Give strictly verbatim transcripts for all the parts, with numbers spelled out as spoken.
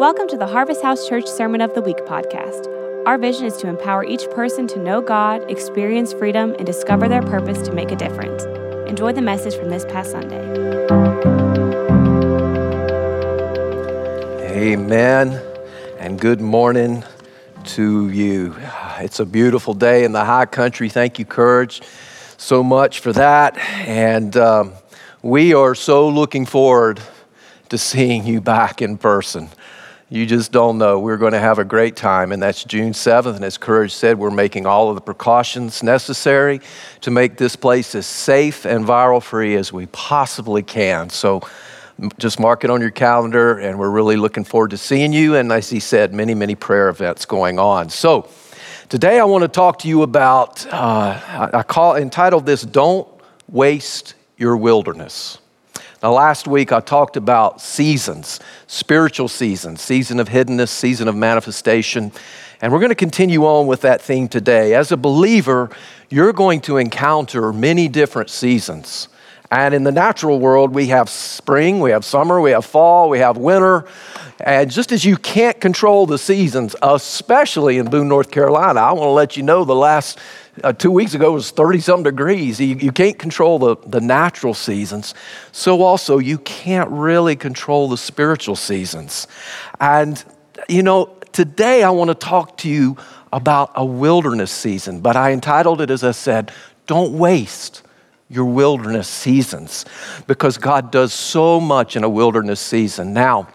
Welcome to the Harvest House Church Sermon of the Week podcast. Our vision is to empower each person to know God, experience freedom, and discover their purpose to make a difference. Enjoy the message from this past Sunday. Amen, and good morning to you. It's a beautiful day in the high country. Thank you, Courage, so much for that. And um, we are so looking forward to seeing you back in person. You just don't know. We're going to have a great time, and that's June seventh, and as Courage said, we're making all of the precautions necessary to make this place as safe and viral-free as we possibly can. So just mark it on your calendar, and we're really looking forward to seeing you, and as he said, many, many prayer events going on. So today I want to talk to you about, uh, I call entitled this, Don't Waste Your Wilderness. Now, last week I talked about seasons, spiritual seasons, season of hiddenness, season of manifestation, and we're going to continue on with that theme today. As a believer, you're going to encounter many different seasons, and in the natural world, we have spring, we have summer, we have fall, we have winter, and just as you can't control the seasons, especially in Boone, North Carolina, I want to let you know the last Uh, two weeks ago, it was thirty-some degrees. You, you can't control the, the natural seasons. So also, you can't really control the spiritual seasons. And, you know, today I want to talk to you about a wilderness season, but I entitled it, as I said, Don't Waste Your Wilderness Seasons, because God does so much in a wilderness season. Now,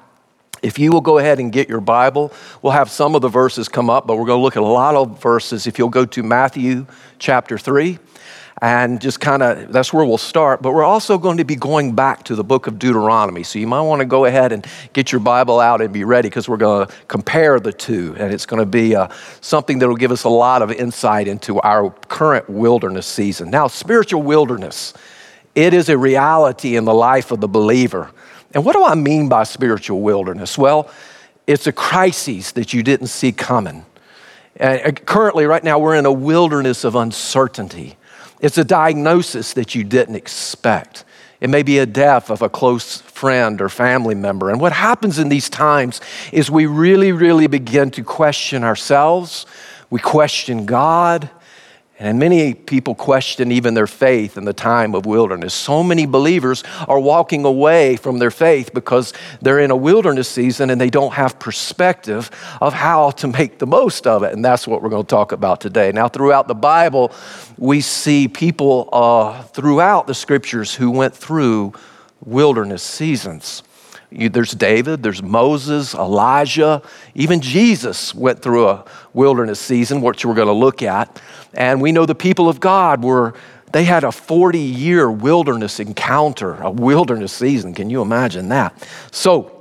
if you will go ahead and get your Bible, we'll have some of the verses come up, but we're going to look at a lot of verses. If you'll go to Matthew chapter three, and just kind of, that's where we'll start. But we're also going to be going back to the book of Deuteronomy. So you might want to go ahead and get your Bible out and be ready, because we're going to compare the two. And it's going to be uh, something that will give us a lot of insight into our current wilderness season. Now, spiritual wilderness, it is a reality in the life of the believer. And what do I mean by spiritual wilderness? Well, it's a crisis that you didn't see coming. And currently, right now, we're in a wilderness of uncertainty. It's a diagnosis that you didn't expect. It may be a death of a close friend or family member. And what happens in these times is we really, really begin to question ourselves. We question God. And many people question even their faith in the time of wilderness. So many believers are walking away from their faith because they're in a wilderness season and they don't have perspective of how to make the most of it. And that's what we're going to talk about today. Now, throughout the Bible, we see people uh, throughout the scriptures who went through wilderness seasons. You, there's David, there's Moses, Elijah, even Jesus went through a wilderness season, which we're going to look at. And we know the people of God were, they had a forty-year wilderness encounter, a wilderness season. Can you imagine that? So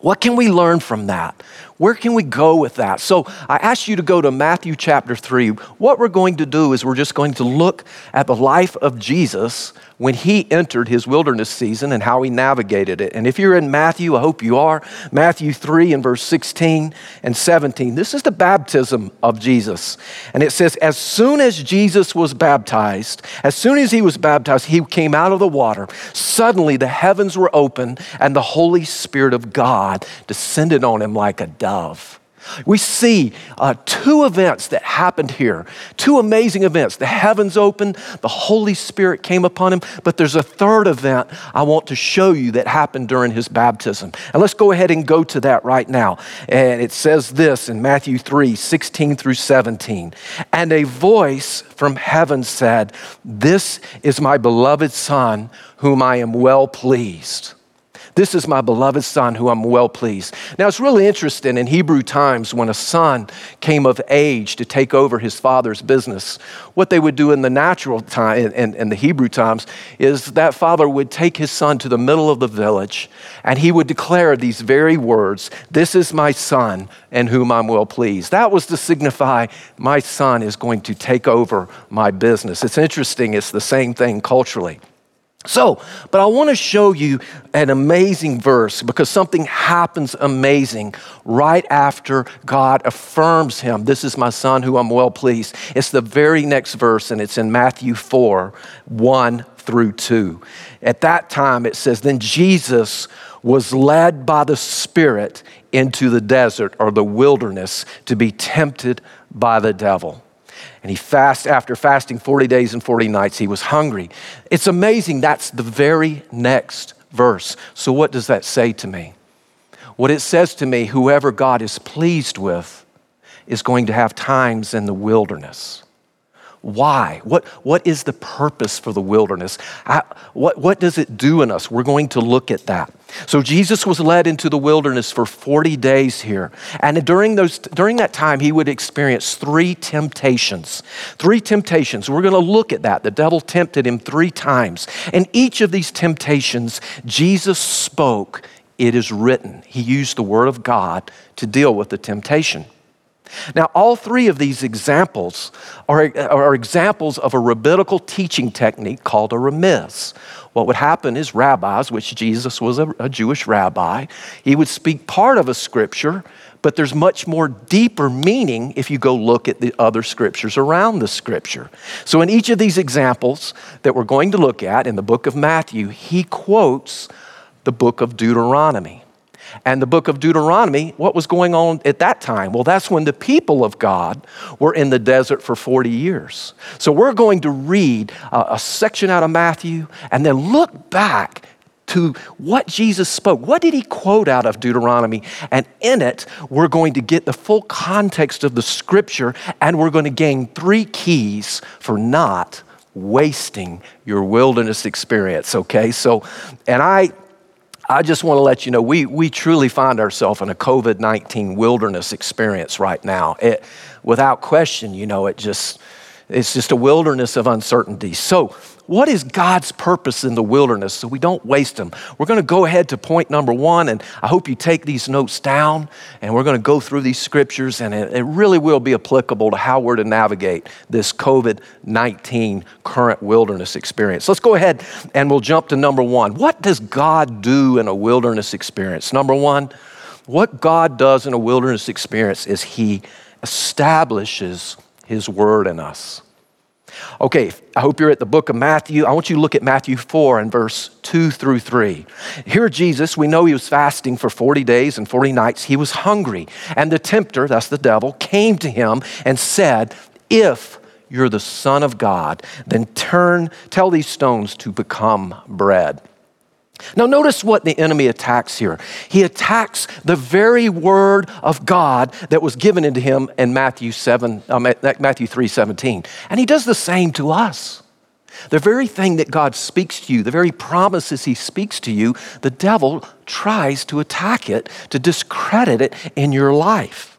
what can we learn from that? Where can we go with that? So I asked you to go to Matthew chapter three. What we're going to do is we're just going to look at the life of Jesus when he entered his wilderness season and how he navigated it. And if you're in Matthew, I hope you are, Matthew three and verse sixteen and seventeen, this is the baptism of Jesus. And it says, as soon as Jesus was baptized, as soon as he was baptized, he came out of the water. Suddenly the heavens were open and the Holy Spirit of God descended on him like a dove. We see uh, two events that happened here, two amazing events. The heavens opened, the Holy Spirit came upon him, but there's a third event I want to show you that happened during his baptism. And let's go ahead and go to that right now. And it says this in Matthew three, sixteen through seventeen. And a voice from heaven said, "This is my beloved Son, whom I am well pleased." This is my beloved son who I'm well pleased. Now, it's really interesting in Hebrew times when a son came of age to take over his father's business, what they would do in the natural time, in, in the Hebrew times, is that father would take his son to the middle of the village and he would declare these very words, "This is my son in whom I'm well pleased." That was to signify my son is going to take over my business. It's interesting, it's the same thing culturally. So, but I want to show you an amazing verse, because something happens amazing right after God affirms him. This is my son who I'm well pleased. It's the very next verse, and it's in Matthew four, one through two. At that time, it says, then Jesus was led by the Spirit into the desert or the wilderness to be tempted by the devil. And he fasted, after fasting forty days and forty nights, he was hungry. It's amazing, that's the very next verse. So what does that say to me? What it says to me, whoever God is pleased with is going to have times in the wilderness. Why? What, what is the purpose for the wilderness? I, what, what does it do in us? We're going to look at that. So Jesus was led into the wilderness for forty days here. And during those, during that time, he would experience three temptations. Three temptations. We're going to look at that. The devil tempted him three times. And each of these temptations, Jesus spoke, "It is written." He used the word of God to deal with the temptation. Now, all three of these examples are, are examples of a rabbinical teaching technique called a remiz. What would happen is rabbis, which Jesus was a, a Jewish rabbi, he would speak part of a scripture, but there's much more deeper meaning if you go look at the other scriptures around the scripture. So in each of these examples that we're going to look at in the book of Matthew, he quotes the book of Deuteronomy. And the book of Deuteronomy, what was going on at that time? Well, that's when the people of God were in the desert for forty years. So we're going to read a, a section out of Matthew and then look back to what Jesus spoke. What did he quote out of Deuteronomy? And in it, we're going to get the full context of the scripture, and we're going to gain three keys for not wasting your wilderness experience, okay? So, and I... I just want to let you know, we we truly find ourselves in a COVID nineteen wilderness experience right now. It, without question, you know, it just it's just a wilderness of uncertainty. So what is God's purpose in the wilderness so we don't waste them? We're going to go ahead to point number one, and I hope you take these notes down, and we're going to go through these scriptures, and it, it really will be applicable to how we're to navigate this COVID nineteen current wilderness experience. Let's go ahead and we'll jump to number one. What does God do in a wilderness experience? Number one, what God does in a wilderness experience is he establishes his word in us. Okay, I hope you're at the book of Matthew. I want you to look at Matthew four and verse two through three. Here Jesus, we know he was fasting for forty days and forty nights. He was hungry, and the tempter, that's the devil, came to him and said, "If you're the Son of God, then turn, tell these stones to become bread." Now notice what the enemy attacks here. He attacks the very word of God that was given into him in Matthew three seventeen. And he does the same to us. The very thing that God speaks to you, the very promises he speaks to you, the devil tries to attack it, to discredit it in your life.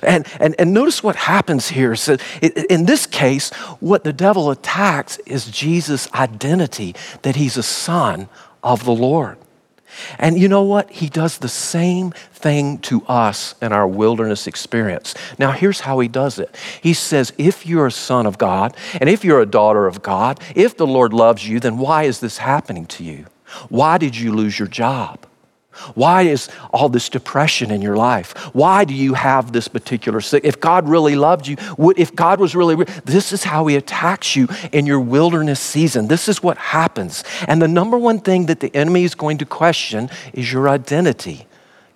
And, and, and notice what happens here. So in this case, what the devil attacks is Jesus' identity, that he's a son of the Lord. And you know what? He does the same thing to us in our wilderness experience. Now, here's how he does it. He says, if you're a son of God, and if you're a daughter of God, if the Lord loves you, then why is this happening to you? Why did you lose your job? Why is all this depression in your life? Why do you have this particular sickness? If God really loved you, if God was really real, this is how he attacks you in your wilderness season. This is what happens. And the number one thing that the enemy is going to question is your identity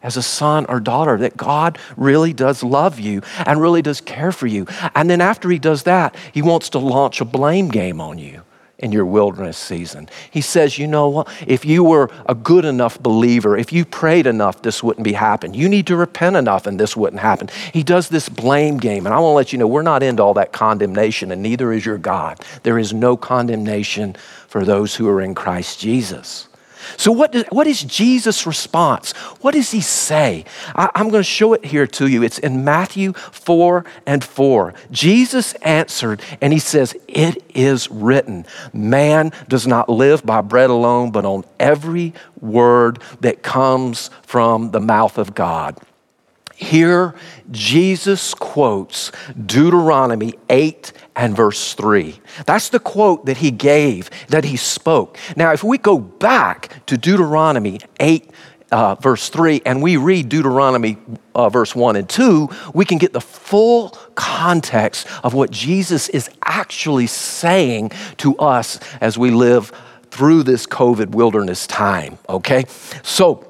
as a son or daughter, that God really does love you and really does care for you. And then after he does that, he wants to launch a blame game on you in your wilderness season. He says, you know what? If you were a good enough believer, if you prayed enough, this wouldn't be happening. You need to repent enough and this wouldn't happen. He does this blame game. And I want to let you know, we're not into all that condemnation, and neither is your God. There is no condemnation for those who are in Christ Jesus. So what, do, what is Jesus' response? What does he say? I, I'm going to show it here to you. It's in Matthew four and four. Jesus answered, and he says, "It is written, man does not live by bread alone, but on every word that comes from the mouth of God." Here, Jesus quotes Deuteronomy eight and verse three. That's the quote that he gave, that he spoke. Now, if we go back to Deuteronomy eight, verse three, and we read Deuteronomy, verse one and two, we can get the full context of what Jesus is actually saying to us as we live through this COVID wilderness time, okay? So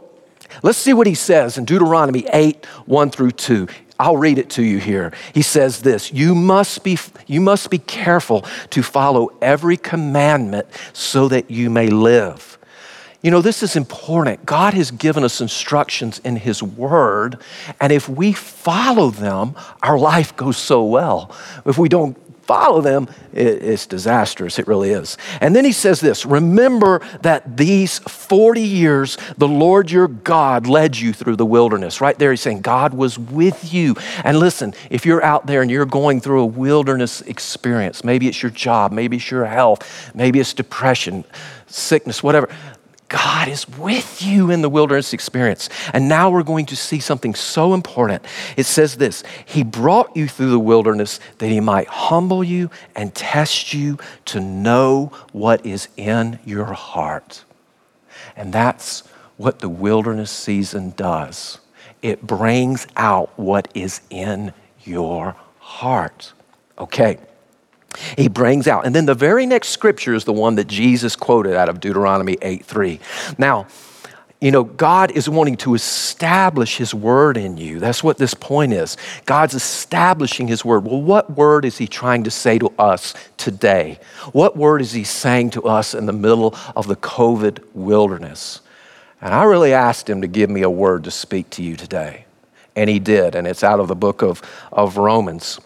let's see what he says in Deuteronomy eight, one through two. I'll read it to you here. He says this, you must be you must be careful to follow every commandment so that you may live. You know, this is important. God has given us instructions in his word, and if we follow them, our life goes so well. If we don't follow them, it's disastrous, it really is. And then he says this, remember that these forty years, the Lord your God led you through the wilderness. Right there, he's saying God was with you. And listen, if you're out there and you're going through a wilderness experience, maybe it's your job, maybe it's your health, maybe it's depression, sickness, whatever, God is with you in the wilderness experience. And now we're going to see something so important. It says this, he brought you through the wilderness that he might humble you and test you to know what is in your heart. And that's what the wilderness season does. It brings out what is in your heart. Okay. He brings out. And then the very next scripture is the one that Jesus quoted out of Deuteronomy eight three. Now, you know, God is wanting to establish his word in you. That's what this point is. God's establishing his word. Well, what word is he trying to say to us today? What word is he saying to us in the middle of the COVID wilderness? And I really asked him to give me a word to speak to you today. And he did. And it's out of the book of, of Romans.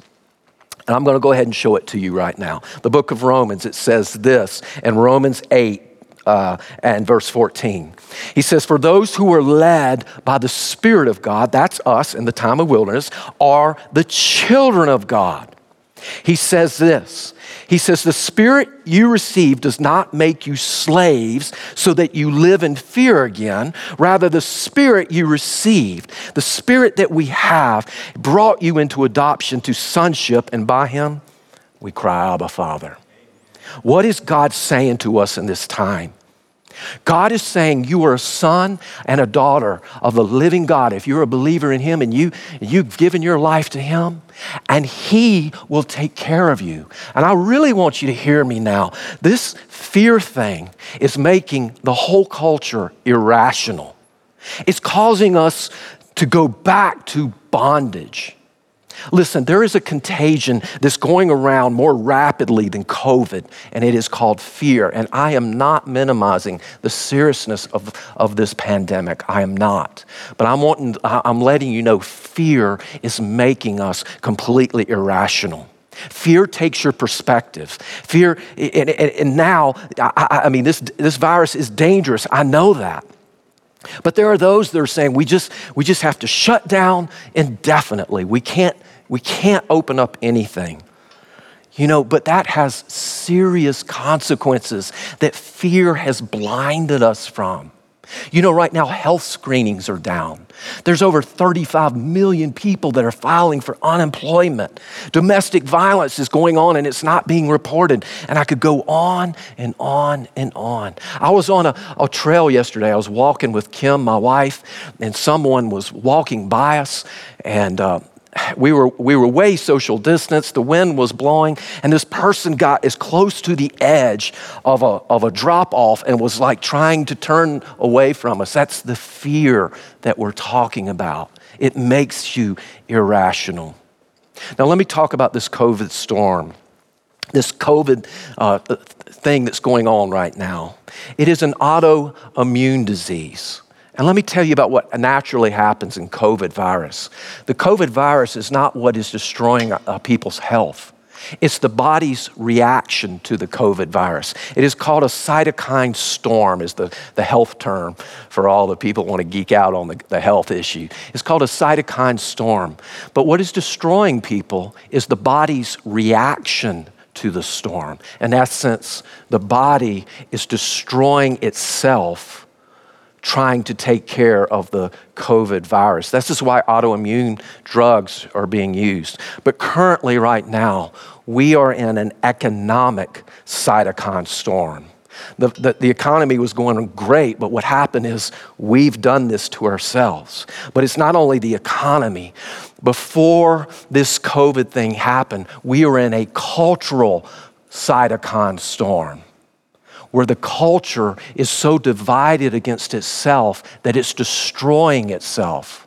And I'm going to go ahead and show it to you right now. The book of Romans, it says this in Romans eight uh, and verse fourteen. He says, for those who are led by the Spirit of God, that's us in the time of wilderness, are the children of God. He says this. He says, the Spirit you receive does not make you slaves so that you live in fear again. Rather, the Spirit you received, the Spirit that we have, brought you into adoption to sonship, and by him we cry, Abba, Father. What is God saying to us in this time? God is saying you are a son and a daughter of the living God. If you're a believer in him and you, you've given your life to him, and he will take care of you. And I really want you to hear me now. This fear thing is making the whole culture irrational. It's causing us to go back to bondage. Listen, there is a contagion that's going around more rapidly than COVID, and it is called fear. And I am not minimizing the seriousness of, of this pandemic. I am not. But I'm wanting, I'm letting you know fear is making us completely irrational. Fear takes your perspective. Fear, and, and, and now, I, I mean, this, this virus is dangerous. I know that. But there are those that are saying we just we just have to shut down indefinitely. We can't we can't open up anything. You know, but that has serious consequences that fear has blinded us from. You know, right now health screenings are down. There's over thirty-five million people that are filing for unemployment. Domestic violence is going on and it's not being reported. And I could go on and on and on. I was on a, a trail yesterday. I was walking with Kim, my wife, and someone was walking by us, and uh, we were we were way social distance. The wind was blowing, and this person got as close to the edge of a of a drop off and was like trying to turn away from us. That's the fear that we're talking about. It makes you irrational. Now let me talk about this COVID storm, this COVID uh, thing that's going on right now. It is an autoimmune disease. And let me tell you about what naturally happens in COVID virus. The COVID virus is not what is destroying uh, people's health. It's the body's reaction to the COVID virus. It is called a cytokine storm, is the, the health term for all the people who want to geek out on the, the health issue. It's called a cytokine storm. But what is destroying people is the body's reaction to the storm. In essence, the body is destroying itself trying to take care of the COVID virus. This is why autoimmune drugs are being used. But currently, right now, we are in an economic cytokine storm. The, the, the economy was going great, but what happened is we've done this to ourselves. But it's not only the economy. Before this COVID thing happened, we were in a cultural cytokine storm. where the culture is so divided against itself that it's destroying itself.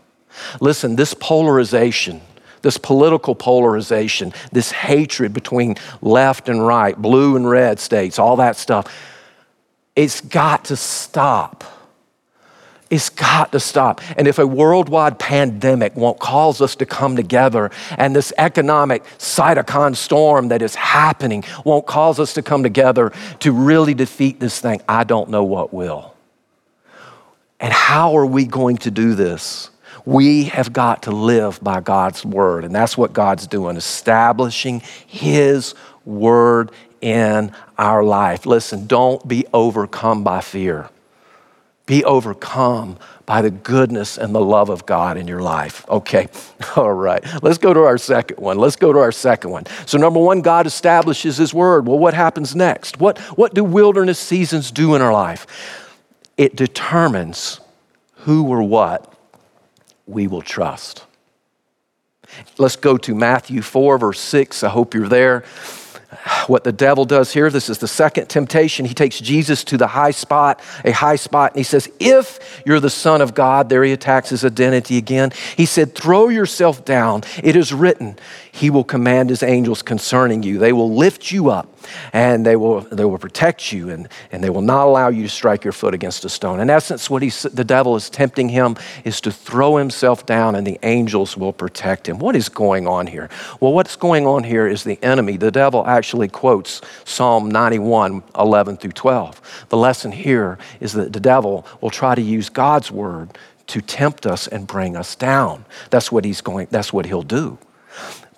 Listen, this polarization, this political polarization, this hatred between left and right, blue and red states, all that stuff, it's got to stop. It's got to stop. And if a worldwide pandemic won't cause us to come together, and this economic cytokine storm that is happening won't cause us to come together to really defeat this thing, I don't know what will. And how are we going to do this? We have got to live by God's word. And that's what God's doing, establishing his word in our life. Listen, don't be overcome by fear. Be overcome by the goodness and the love of God in your life. Okay, all right. Let's go to our second one. Let's go to our second one. So number one, God establishes his word. Well, what happens next? What, what do wilderness seasons do in our life? It determines who or what we will trust. Let's go to Matthew four, verse six. I hope you're there. What the devil does here, this is the second temptation. He takes Jesus to the high spot, a high spot, and he says, if you're the Son of God, there he attacks his identity again. He said, throw yourself down. It is written, he will command his angels concerning you. They will lift you up, and they will they will protect you, and, and they will not allow you to strike your foot against a stone. In essence, what he, the devil is tempting him is to throw himself down, and the angels will protect him. What is going on here? Well, what's going on here is the enemy, the devil actually Actually quotes Psalm ninety-one, eleven through twelve. The lesson here is that the devil will try to use God's word to tempt us and bring us down. That's what he's going, that's what he'll do.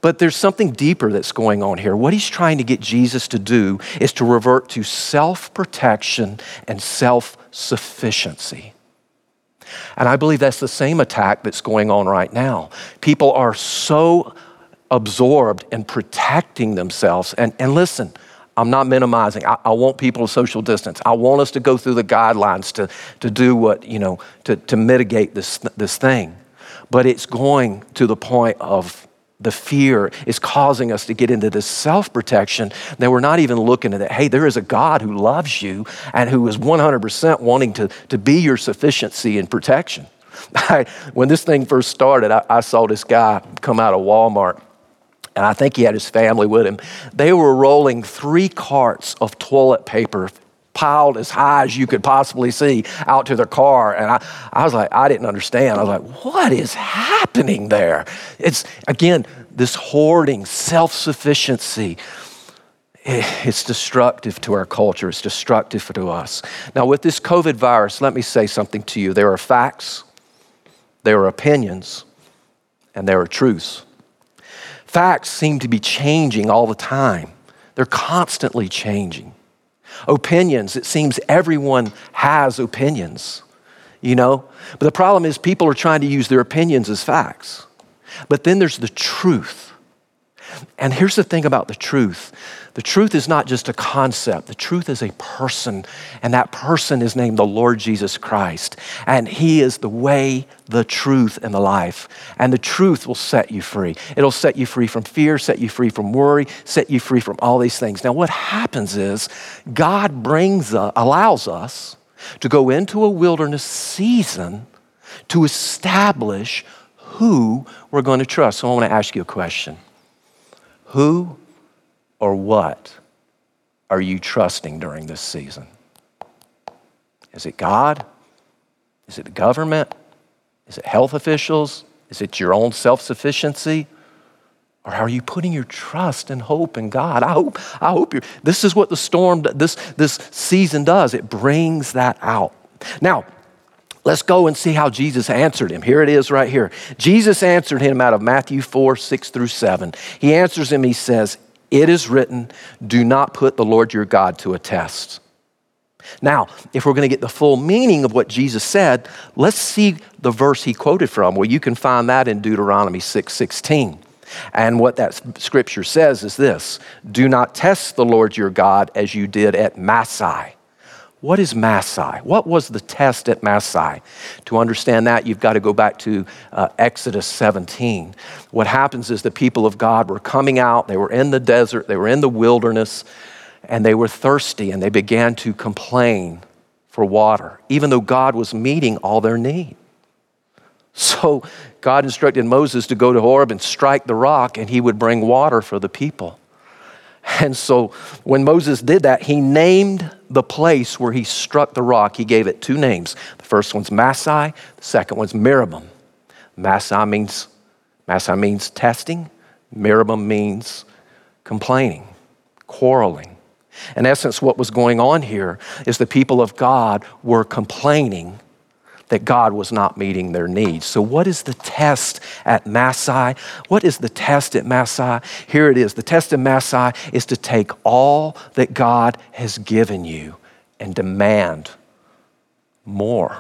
But there's something deeper that's going on here. What he's trying to get Jesus to do is to revert to self-protection and self-sufficiency. And I believe that's the same attack that's going on right now. People are so absorbed and protecting themselves. And, and listen, I'm not minimizing. I, I want people to social distance. I want us to go through the guidelines to, to do what, you know, to, to mitigate this, this thing. But it's going to the point of the fear is causing us to get into this self-protection that we're not even looking at it. Hey, there is a God who loves you and who is one hundred percent wanting to, to be your sufficiency and protection. I, when this thing first started, I, I saw this guy come out of Walmart, and I think he had his family with him. They were rolling three carts of toilet paper piled as high as you could possibly see out to their car. And I, I was like, I didn't understand. I was like, what is happening there? It's, again, this hoarding, self-sufficiency. It's destructive to our culture. It's destructive to us. Now, with this COVID virus, let me say something to you. There are facts, there are opinions, and there are truths. Facts seem to be changing all the time. They're constantly changing. Opinions, it seems everyone has opinions, you know? But the problem is people are trying to use their opinions as facts. But then there's the truth. And here's the thing about the truth. The truth is not just a concept. The truth is a person, and that person is named the Lord Jesus Christ. And he is the way, the truth, and the life. And the truth will set you free. It'll set you free from fear, set you free from worry, set you free from all these things. Now, what happens is God brings, uh, allows us to go into a wilderness season to establish who we're going to trust. So I want to ask you a question. Who or what are you trusting during this season? Is it God? Is it the government? Is it health officials? Is it your own self-sufficiency? Or are you putting your trust and hope in God? I hope, I hope you're, this is what the storm, this, this season does. It brings that out. Now, let's go and see how Jesus answered him. Here it is right here. Jesus answered him out of Matthew four, six through seven. He answers him, he says, it is written, do not put the Lord your God to a test. Now, if we're going to get the full meaning of what Jesus said, let's see the verse he quoted from. Well, you can find that in Deuteronomy six sixteen. And what that scripture says is this, do not test the Lord your God as you did at Massah. What is Massah? What was the test at Massah? To understand that, you've got to go back to uh, Exodus seventeen. What happens is the people of God were coming out, they were in the desert, they were in the wilderness, and they were thirsty and they began to complain for water, even though God was meeting all their need. So God instructed Moses to go to Horeb and strike the rock, and he would bring water for the people. And so when Moses did that, he named the place where he struck the rock. He gave it two names. The first one's Massah, the second one's Mirabim. Massah means, Massah means testing. Mirabim means complaining, quarreling. In essence, what was going on here is the people of God were complaining that God was not meeting their needs. So what is the test at Massah? What is the test at Massah? Here it is. The test at Massah is to take all that God has given you and demand more.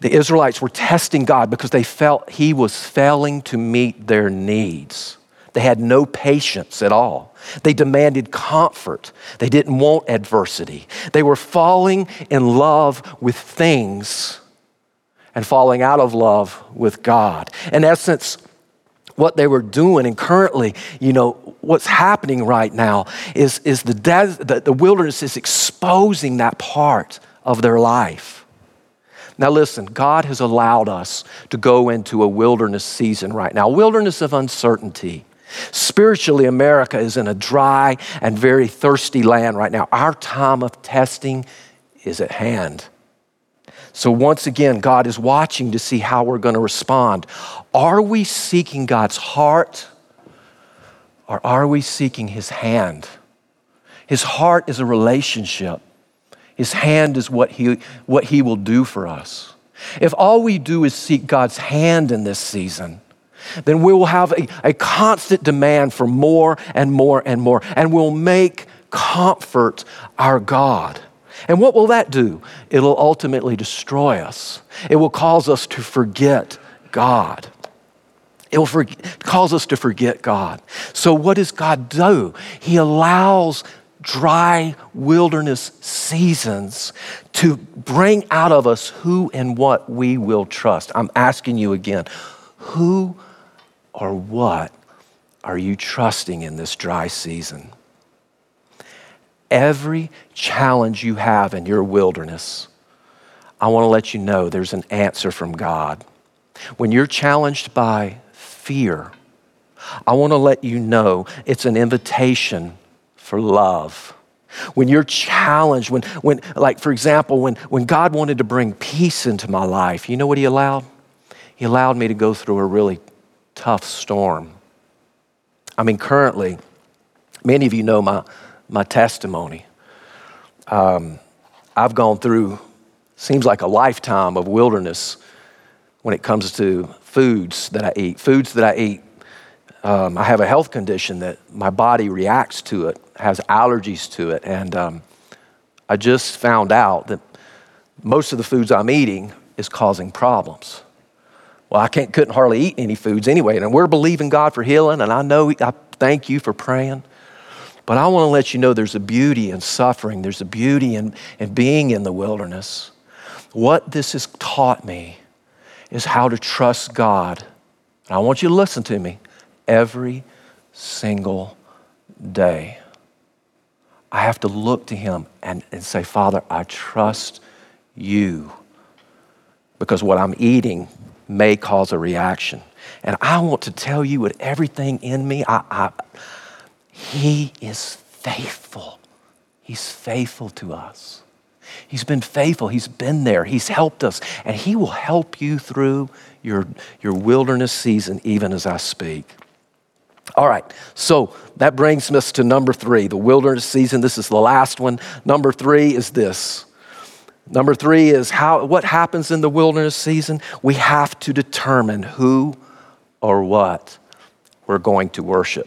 The Israelites were testing God because they felt he was failing to meet their needs. They had no patience at all. They demanded comfort. They didn't want adversity. They were falling in love with things and falling out of love with God. In essence, what they were doing, and currently, you know, what's happening right now is, is the, des- the, the wilderness is exposing that part of their life. Now listen, God has allowed us to go into a wilderness season right now, wilderness of uncertainty. Spiritually, America is in a dry and very thirsty land right now. Our time of testing is at hand. So once again, God is watching to see how we're going to respond. Are we seeking God's heart, or are we seeking his hand? His heart is a relationship. His hand is what he, what he will do for us. If all we do is seek God's hand in this season, then we will have a, a constant demand for more and more and more, and we'll make comfort our God. And what will that do? It'll ultimately destroy us. It will cause us to forget God. It will for, cause us to forget God. So what does God do? He allows dry wilderness seasons to bring out of us who and what we will trust. I'm asking you again, who or what are you trusting in this dry season? Every challenge you have in your wilderness, I want to let you know there's an answer from God. When you're challenged by fear, I want to let you know it's an invitation for love. When you're challenged, when, when, like for example, when, when God wanted to bring peace into my life, you know what he allowed? He allowed me to go through a really tough storm. I mean, currently, many of you know my my testimony. Um, I've gone through, seems like a lifetime of wilderness when it comes to foods that I eat. Foods that I eat, um, I have a health condition that my body reacts to it, has allergies to it, and um, I just found out that most of the foods I'm eating is causing problems. Well, I can't, couldn't hardly eat any foods anyway, and we're believing God for healing, and I know, I thank you for praying, but I want to let you know there's a beauty in suffering. There's a beauty in, in being in the wilderness. What this has taught me is how to trust God, and I want you to listen to me, every single day. I have to look to him and, and say, Father, I trust you, because what I'm eating may cause a reaction. And I want to tell you with everything in me, I, I, he is faithful. He's faithful to us. He's been faithful. He's been there. He's helped us. And he will help you through your, your wilderness season, even as I speak. All right, so that brings us to number three, the wilderness season. This is the last one. Number three is this. Number three is how. What happens in the wilderness season? We have to determine who or what we're going to worship.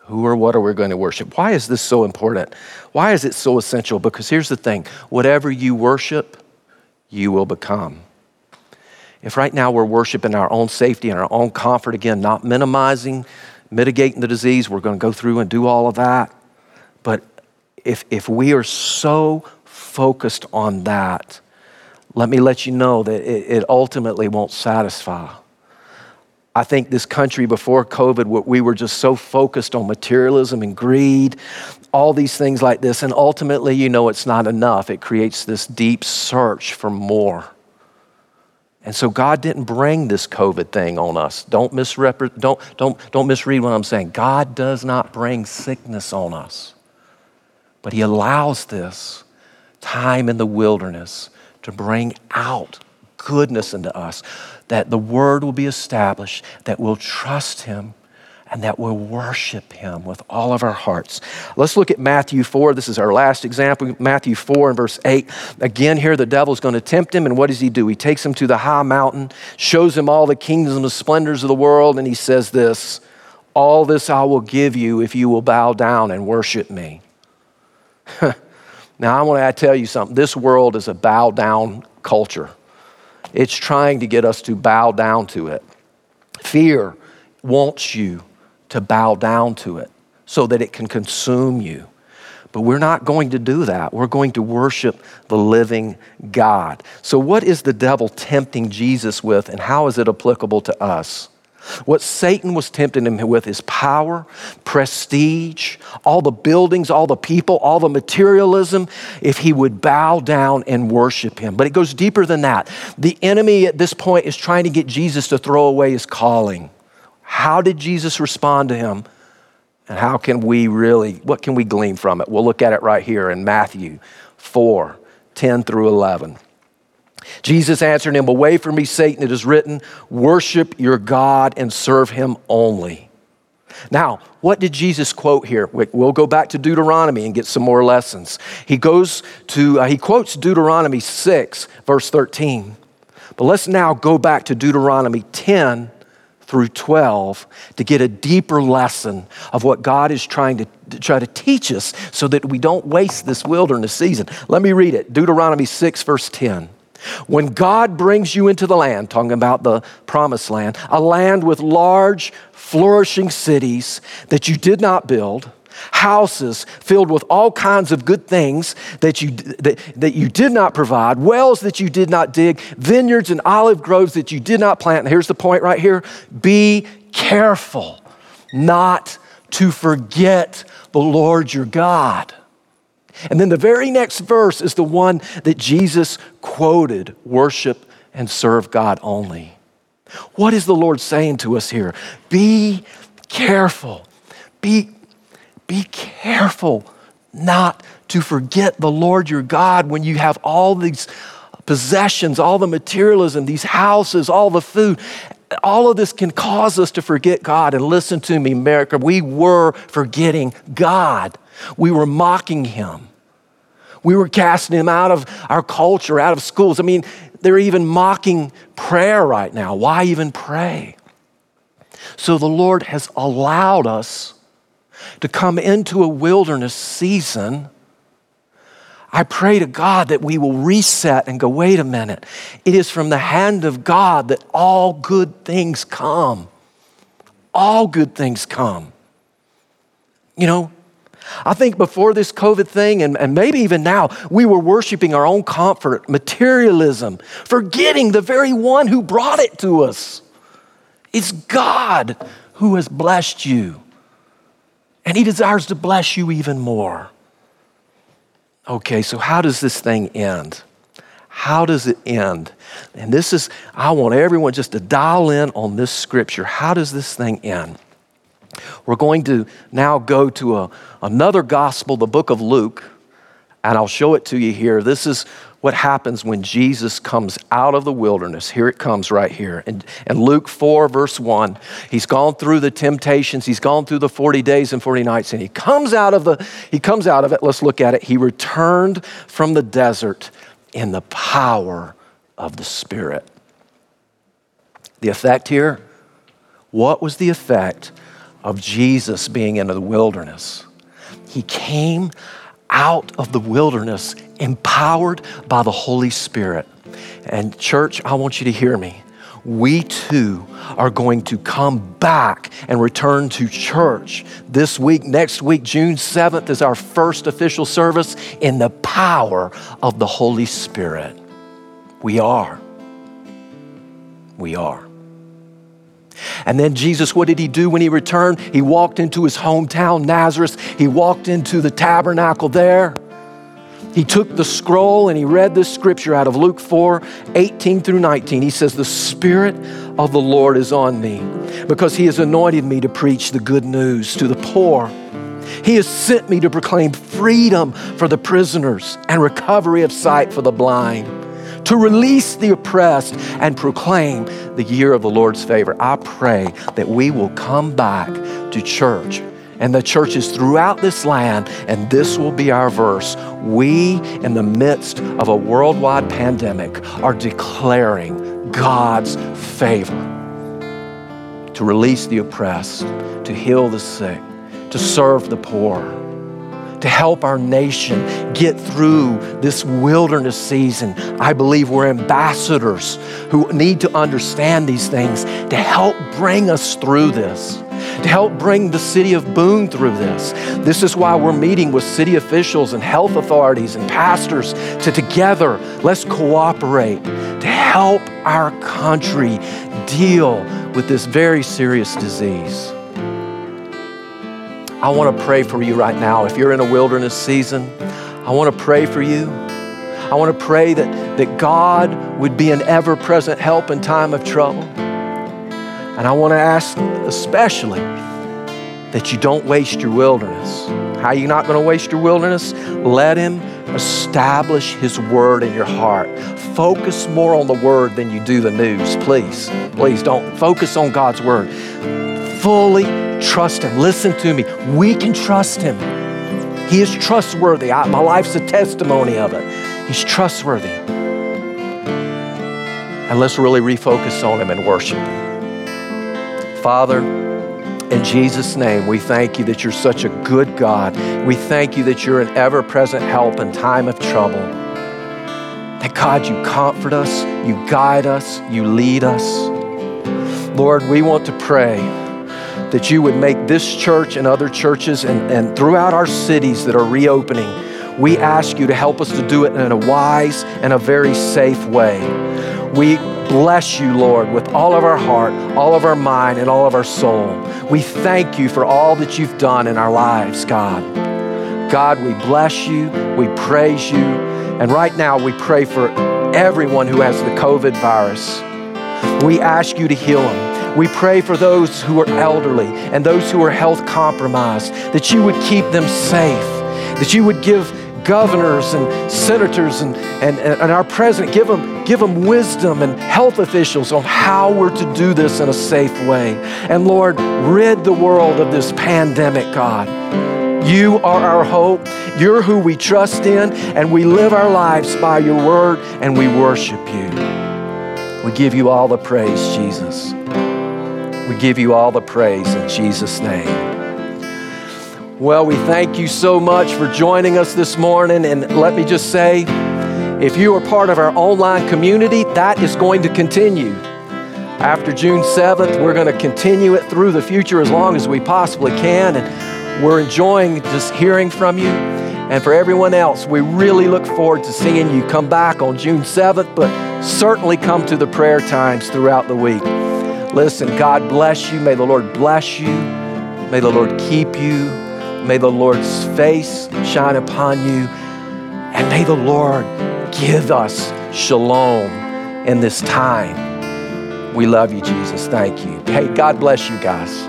Who or what are we going to worship? Why is this so important? Why is it so essential? Because here's the thing, whatever you worship, you will become. If right now we're worshiping our own safety and our own comfort, again, not minimizing, mitigating the disease, we're going to go through and do all of that. But if if we are so focused on that, let me let you know that it, it ultimately won't satisfy. I think this country before COVID, we were just so focused on materialism and greed, all these things like this. And ultimately, you know, it's not enough. It creates this deep search for more. And so God didn't bring this COVID thing on us. Don't misrepre- don't, don't, don't misread what I'm saying. God does not bring sickness on us, but he allows this time in the wilderness to bring out goodness into us, that the word will be established, that we'll trust him, and that we'll worship him with all of our hearts. Let's look at Matthew four. This is our last example. Matthew four and verse eight. Again, here the devil's going to tempt him. And what does he do? He takes him to the high mountain, shows him all the kingdoms and the splendors of the world. And he says this, all this I will give you if you will bow down and worship me. Now, I want to tell you something. This world is a bow down culture. It's trying to get us to bow down to it. Fear wants you to bow down to it so that it can consume you. But we're not going to do that. We're going to worship the living God. So what is the devil tempting Jesus with, and how is it applicable to us? What Satan was tempting him with is power, prestige, all the buildings, all the people, all the materialism, if he would bow down and worship him. But it goes deeper than that. The enemy at this point is trying to get Jesus to throw away his calling. How did Jesus respond to him? And how can we really, what can we glean from it? We'll look at it right here in Matthew four, ten through eleven. Jesus answered him, away from me, Satan, it is written, worship your God and serve him only. Now, what did Jesus quote here? We'll go back to Deuteronomy and get some more lessons. He goes to, uh, he quotes Deuteronomy six, verse thirteen. But let's now go back to Deuteronomy ten through twelve to get a deeper lesson of what God is trying to, to try to teach us so that we don't waste this wilderness season. Let me read it. Deuteronomy six, verse ten. When God brings you into the land, talking about the promised land, a land with large, flourishing cities that you did not build, houses filled with all kinds of good things that you, that, that you did not provide, wells that you did not dig, vineyards and olive groves that you did not plant. And here's the point right here. Be careful not to forget the Lord your God. And then the very next verse is the one that Jesus quoted, worship and serve God only. What is the Lord saying to us here? Be careful. Be, be careful not to forget the Lord your God when you have all these possessions, all the materialism, these houses, all the food. All of this can cause us to forget God. And listen to me, America, we were forgetting God. We were mocking him. We were casting him out of our culture, out of schools. I mean, they're even mocking prayer right now. Why even pray? So the Lord has allowed us to come into a wilderness season. I pray to God that we will reset and go, wait a minute. It is from the hand of God that all good things come. All good things come. You know, I think before this COVID thing, and, and maybe even now, we were worshiping our own comfort, materialism, forgetting the very one who brought it to us. It's God who has blessed you, and he desires to bless you even more. Okay, so how does this thing end? How does it end? And this is, I want everyone just to dial in on this scripture. How does this thing end? We're going to now go to a, another gospel, the book of Luke, and I'll show it to you here. This is what happens when Jesus comes out of the wilderness. Here it comes right here. And, and Luke four, verse one, he's gone through the temptations. He's gone through the forty days and forty nights, and he comes out of the, he comes out of it. Let's look at it. He returned from the desert in the power of the Spirit. The effect here, what was the effect of Jesus being in the wilderness? He came out of the wilderness empowered by the Holy Spirit. And church, I want you to hear me. We too are going to come back and return to church this week. Next week, June seventh is our first official service in the power of the Holy Spirit. We are. We are. And then Jesus, what did he do when he returned? He walked into his hometown, Nazareth. He walked into the tabernacle there. He took the scroll and he read this scripture out of Luke four, eighteen through nineteen. He says, the Spirit of the Lord is on me because he has anointed me to preach the good news to the poor. He has sent me to proclaim freedom for the prisoners and recovery of sight for the blind, to release the oppressed and proclaim the year of the Lord's favor. I pray that we will come back to church and the churches throughout this land, and this will be our verse. We, in the midst of a worldwide pandemic, are declaring God's favor to release the oppressed, to heal the sick, to serve the poor, to help our nation get through this wilderness season. I believe we're ambassadors who need to understand these things to help bring us through this, to help bring the city of Boone through this. This is why we're meeting with city officials and health authorities and pastors to together, let's cooperate to help our country deal with this very serious disease. I want to pray for you right now. If you're in a wilderness season, I want to pray for you. I want to pray that, that God would be an ever-present help in time of trouble. And I want to ask especially that you don't waste your wilderness. How are you not going to waste your wilderness? Let him establish his word in your heart. Focus more on the word than you do the news, please. Please don't focus on God's word. Fully trust him. Listen to me. We can trust him. He is trustworthy. I, my life's a testimony of it. He's trustworthy. And let's really refocus on him and worship him. Father, in Jesus' name, we thank you that you're such a good God. We thank you that you're an ever-present help in time of trouble. That God, you comfort us, you guide us, you lead us. Lord, we want to pray that you would make this church and other churches and, and throughout our cities that are reopening, we ask you to help us to do it in a wise and a very safe way. We bless you, Lord, with all of our heart, all of our mind, and all of our soul. We thank you for all that you've done in our lives, God. God, we bless you, we praise you, and right now we pray for everyone who has the COVID virus. We ask you to heal them. We pray for those who are elderly and those who are health compromised, that you would keep them safe, that you would give governors and senators and, and, and our president, give them, give them wisdom and health officials on how we're to do this in a safe way. And Lord, rid the world of this pandemic, God. You are our hope. You're who we trust in, and we live our lives by your word, and we worship you. We give you all the praise, Jesus. We give you all the praise in Jesus' name. Well, we thank you so much for joining us this morning. And let me just say, if you are part of our online community, that is going to continue. After June seventh, we're going to continue it through the future as long as we possibly can. And we're enjoying just hearing from you. And for everyone else, we really look forward to seeing you come back on June seventh, but certainly come to the prayer times throughout the week. Listen, God bless you. May the Lord bless you. May the Lord keep you. May the Lord's face shine upon you. And may the Lord give us shalom in this time. We love you, Jesus. Thank you. Hey, God bless you guys.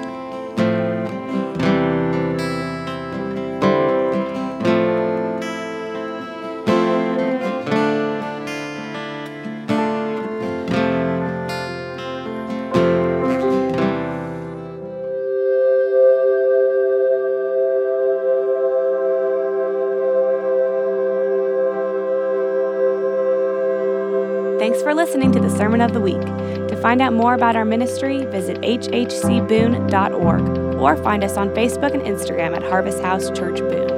Thanks for listening to the Sermon of the Week. To find out more about our ministry, visit h h c boone dot org or find us on Facebook and Instagram at Harvest House Church Boone.